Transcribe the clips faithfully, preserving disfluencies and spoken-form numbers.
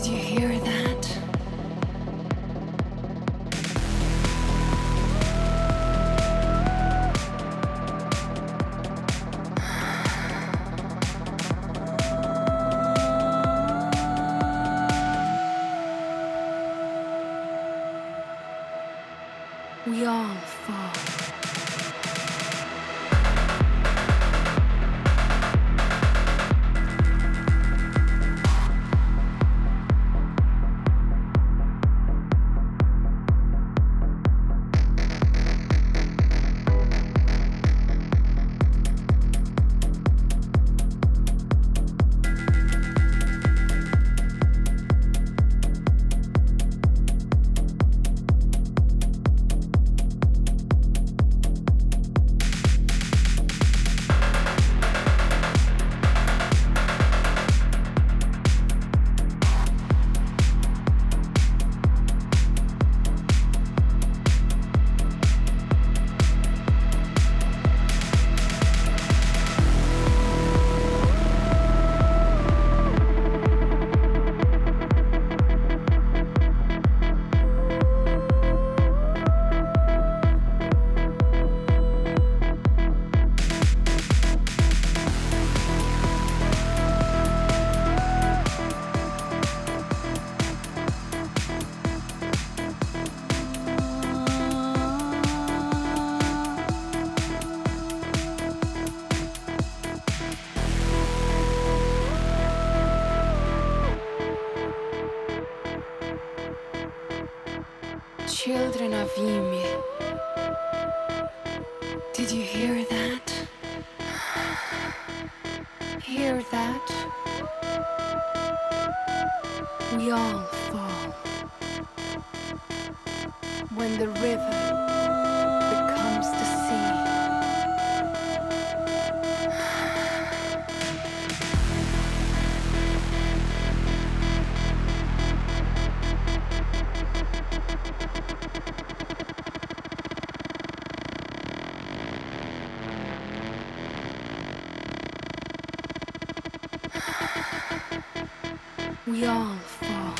Did you hear that? We all fall. Children of Ymir, did you hear that? Hear that? We all fall when the river becomes the sea. We all fall.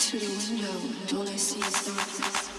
to the window and all I see is darkness. Sure.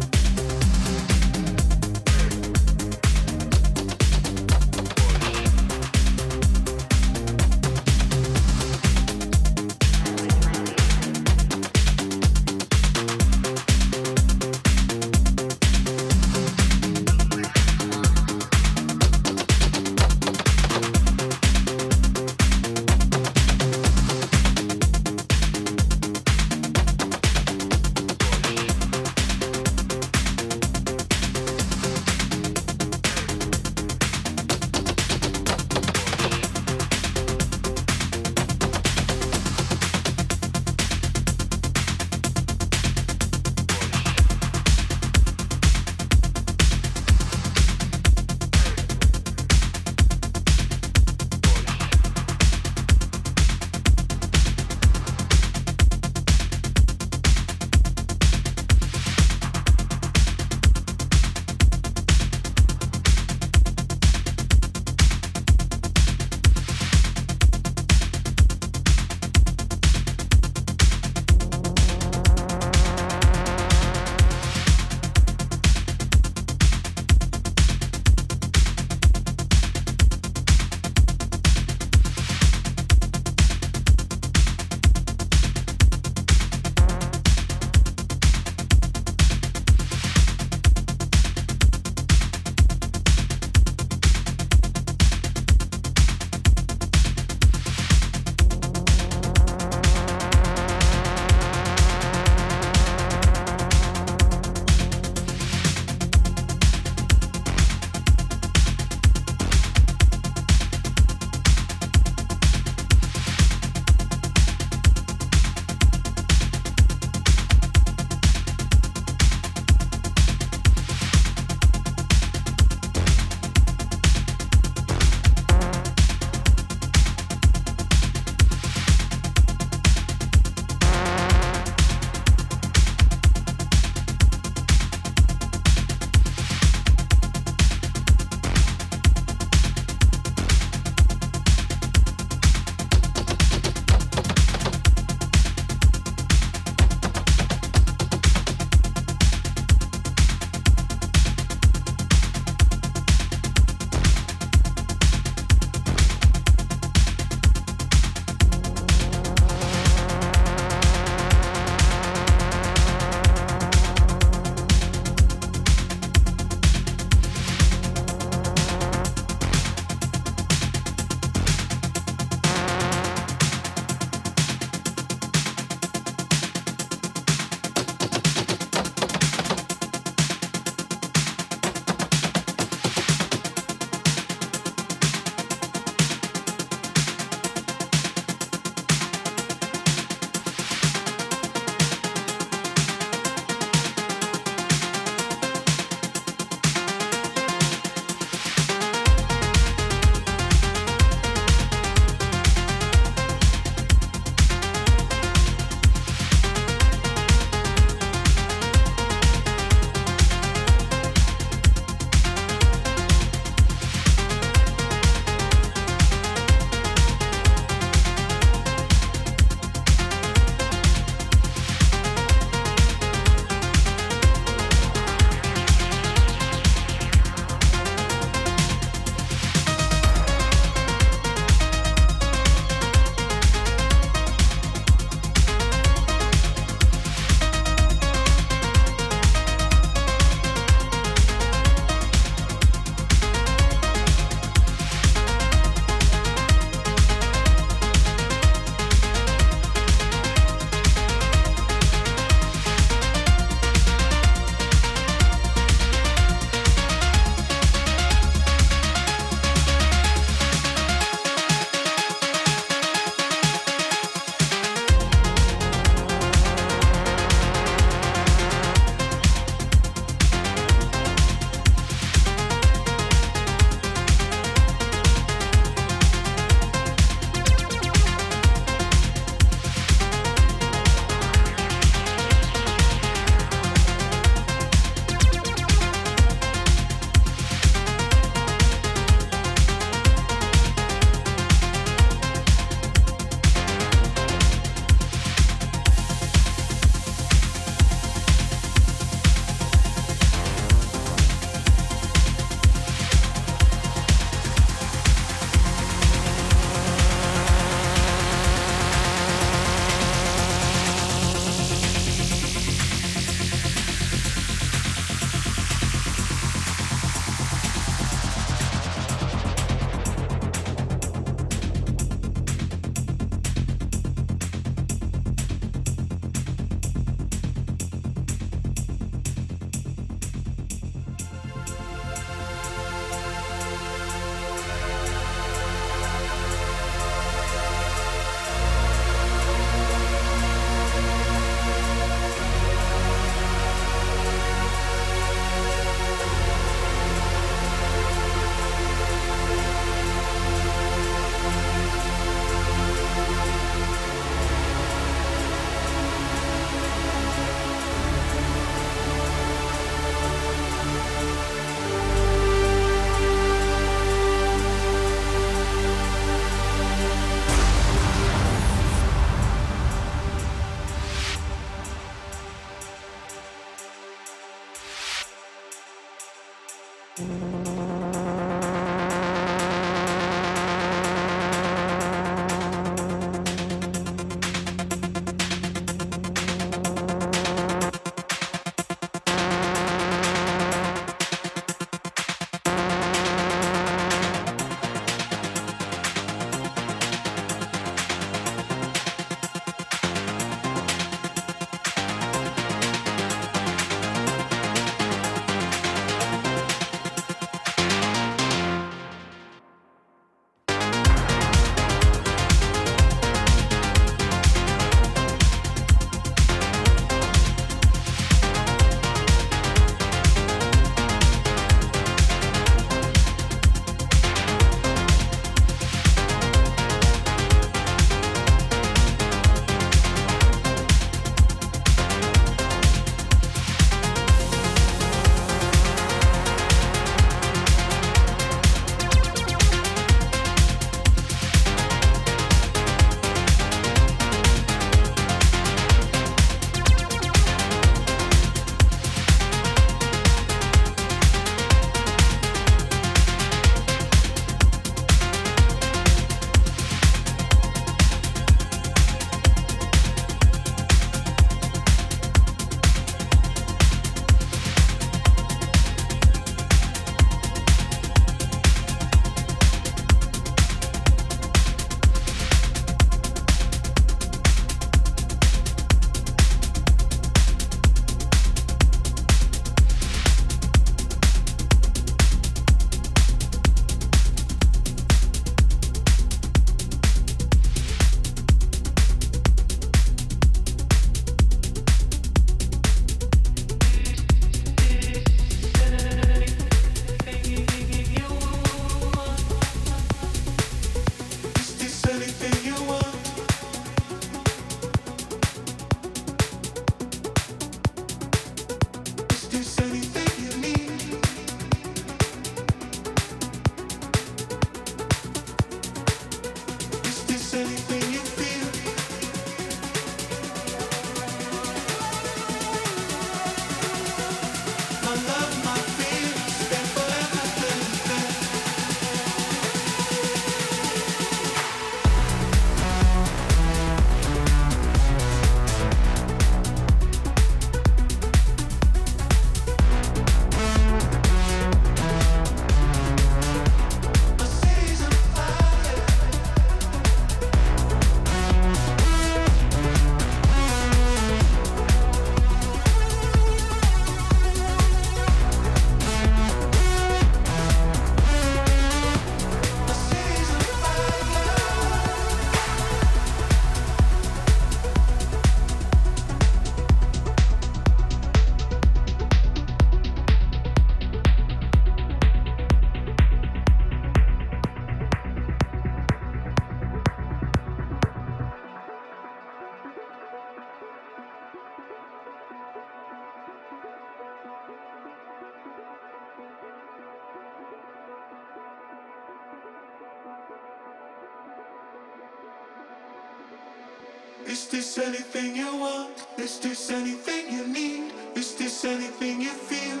Is this anything you want? Is this anything you need? Is this anything you feel?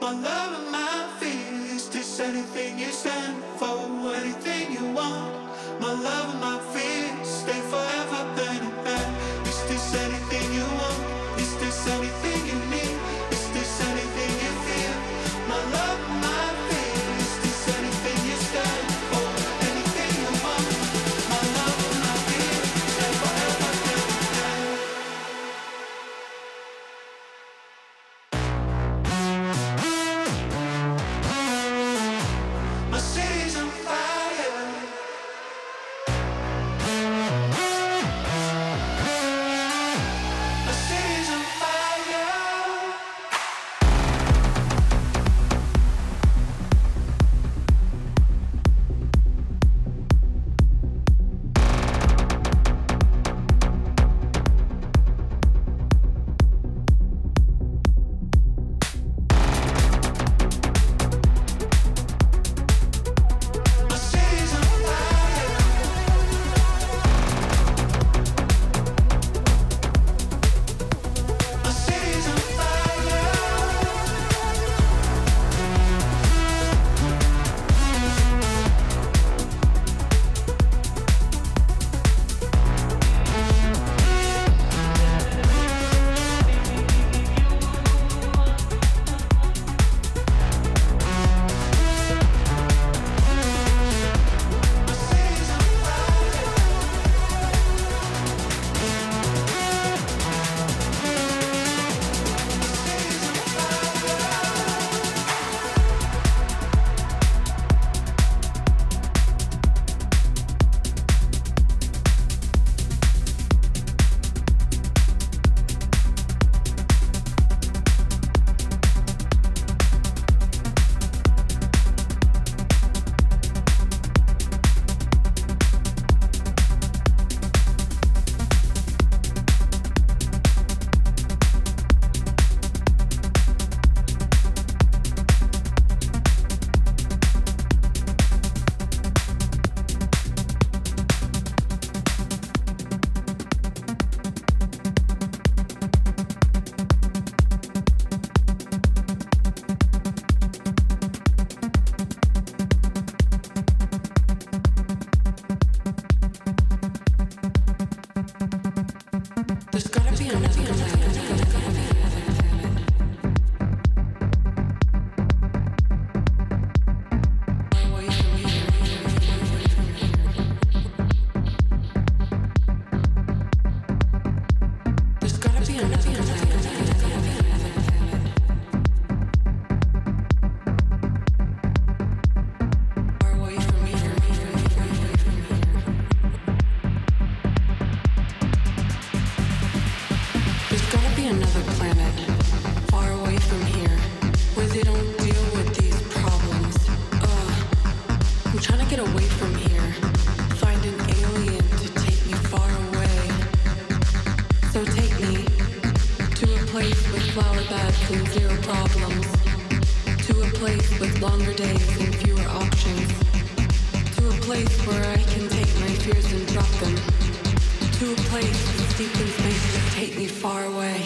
My love and my fear. Is this anything you stand for? Anything you want? My love and my fear. Stay forever, then and then. Is this anything you want? Is this anything you need? Is this anything you feel? My love and my fear. Is this anything you stand for? Anything you want? My love and my fear. Stay forever. My city's on fire. and zero problems, to a place with longer days and fewer options, to a place where I can take my fears and drop them, to a place that deepens my fears take me far away.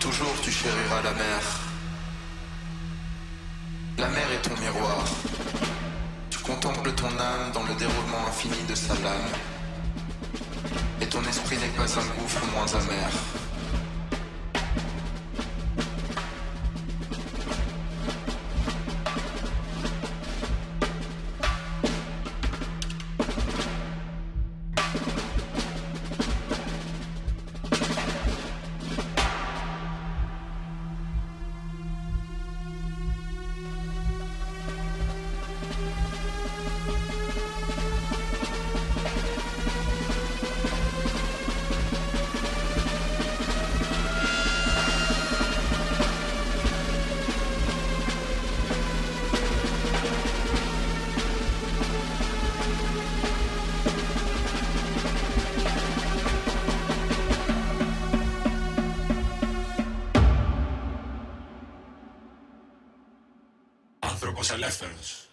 toujours tu chériras la mer. La mer est ton miroir. Tu contemples ton âme dans le déroulement infini de sa lame. Et ton esprit n'est pas un gouffre moins amer. Ελεύθερος.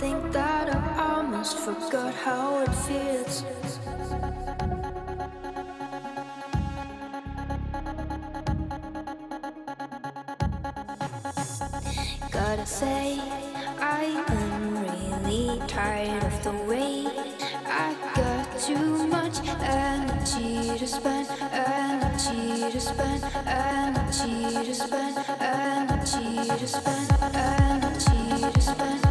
think that I almost forgot how it feels. Gotta say, I am really tired of the way I got too much energy to spend, energy to spend, energy to spend, energy to spend, energy to spend, energy to spend, energy to spend.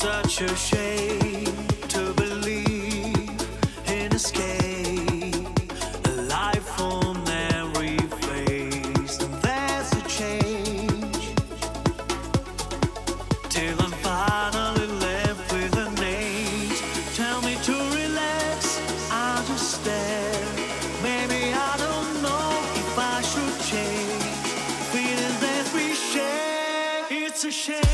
such a shame to believe in escape, a life on every face. And there's a change till I'm finally left with a name. Tell me to relax, I just stare. Maybe I don't know if I should change. Feeling that we share, it's a shame.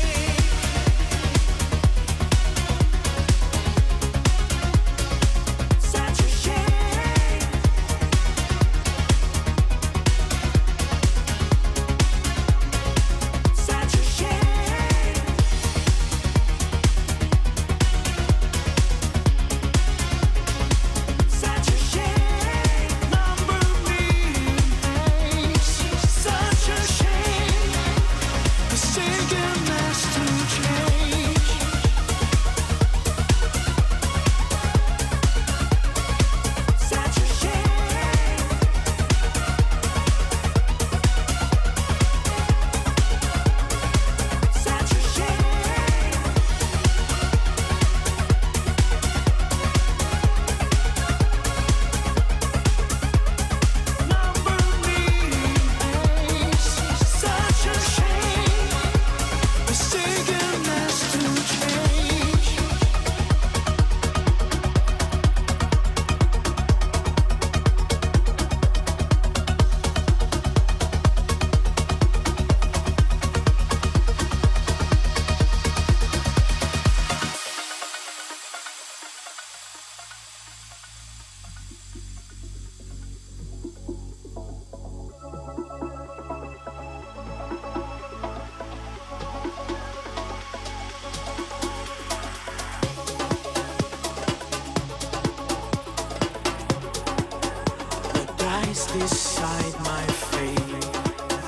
Beside my fate,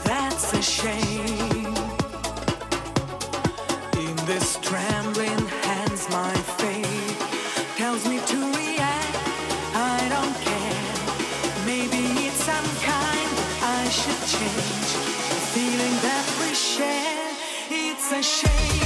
that's a shame. In these trembling hands, my fate tells me to react. I don't care. Maybe it's unkind. I should change the feeling that we share. It's a shame.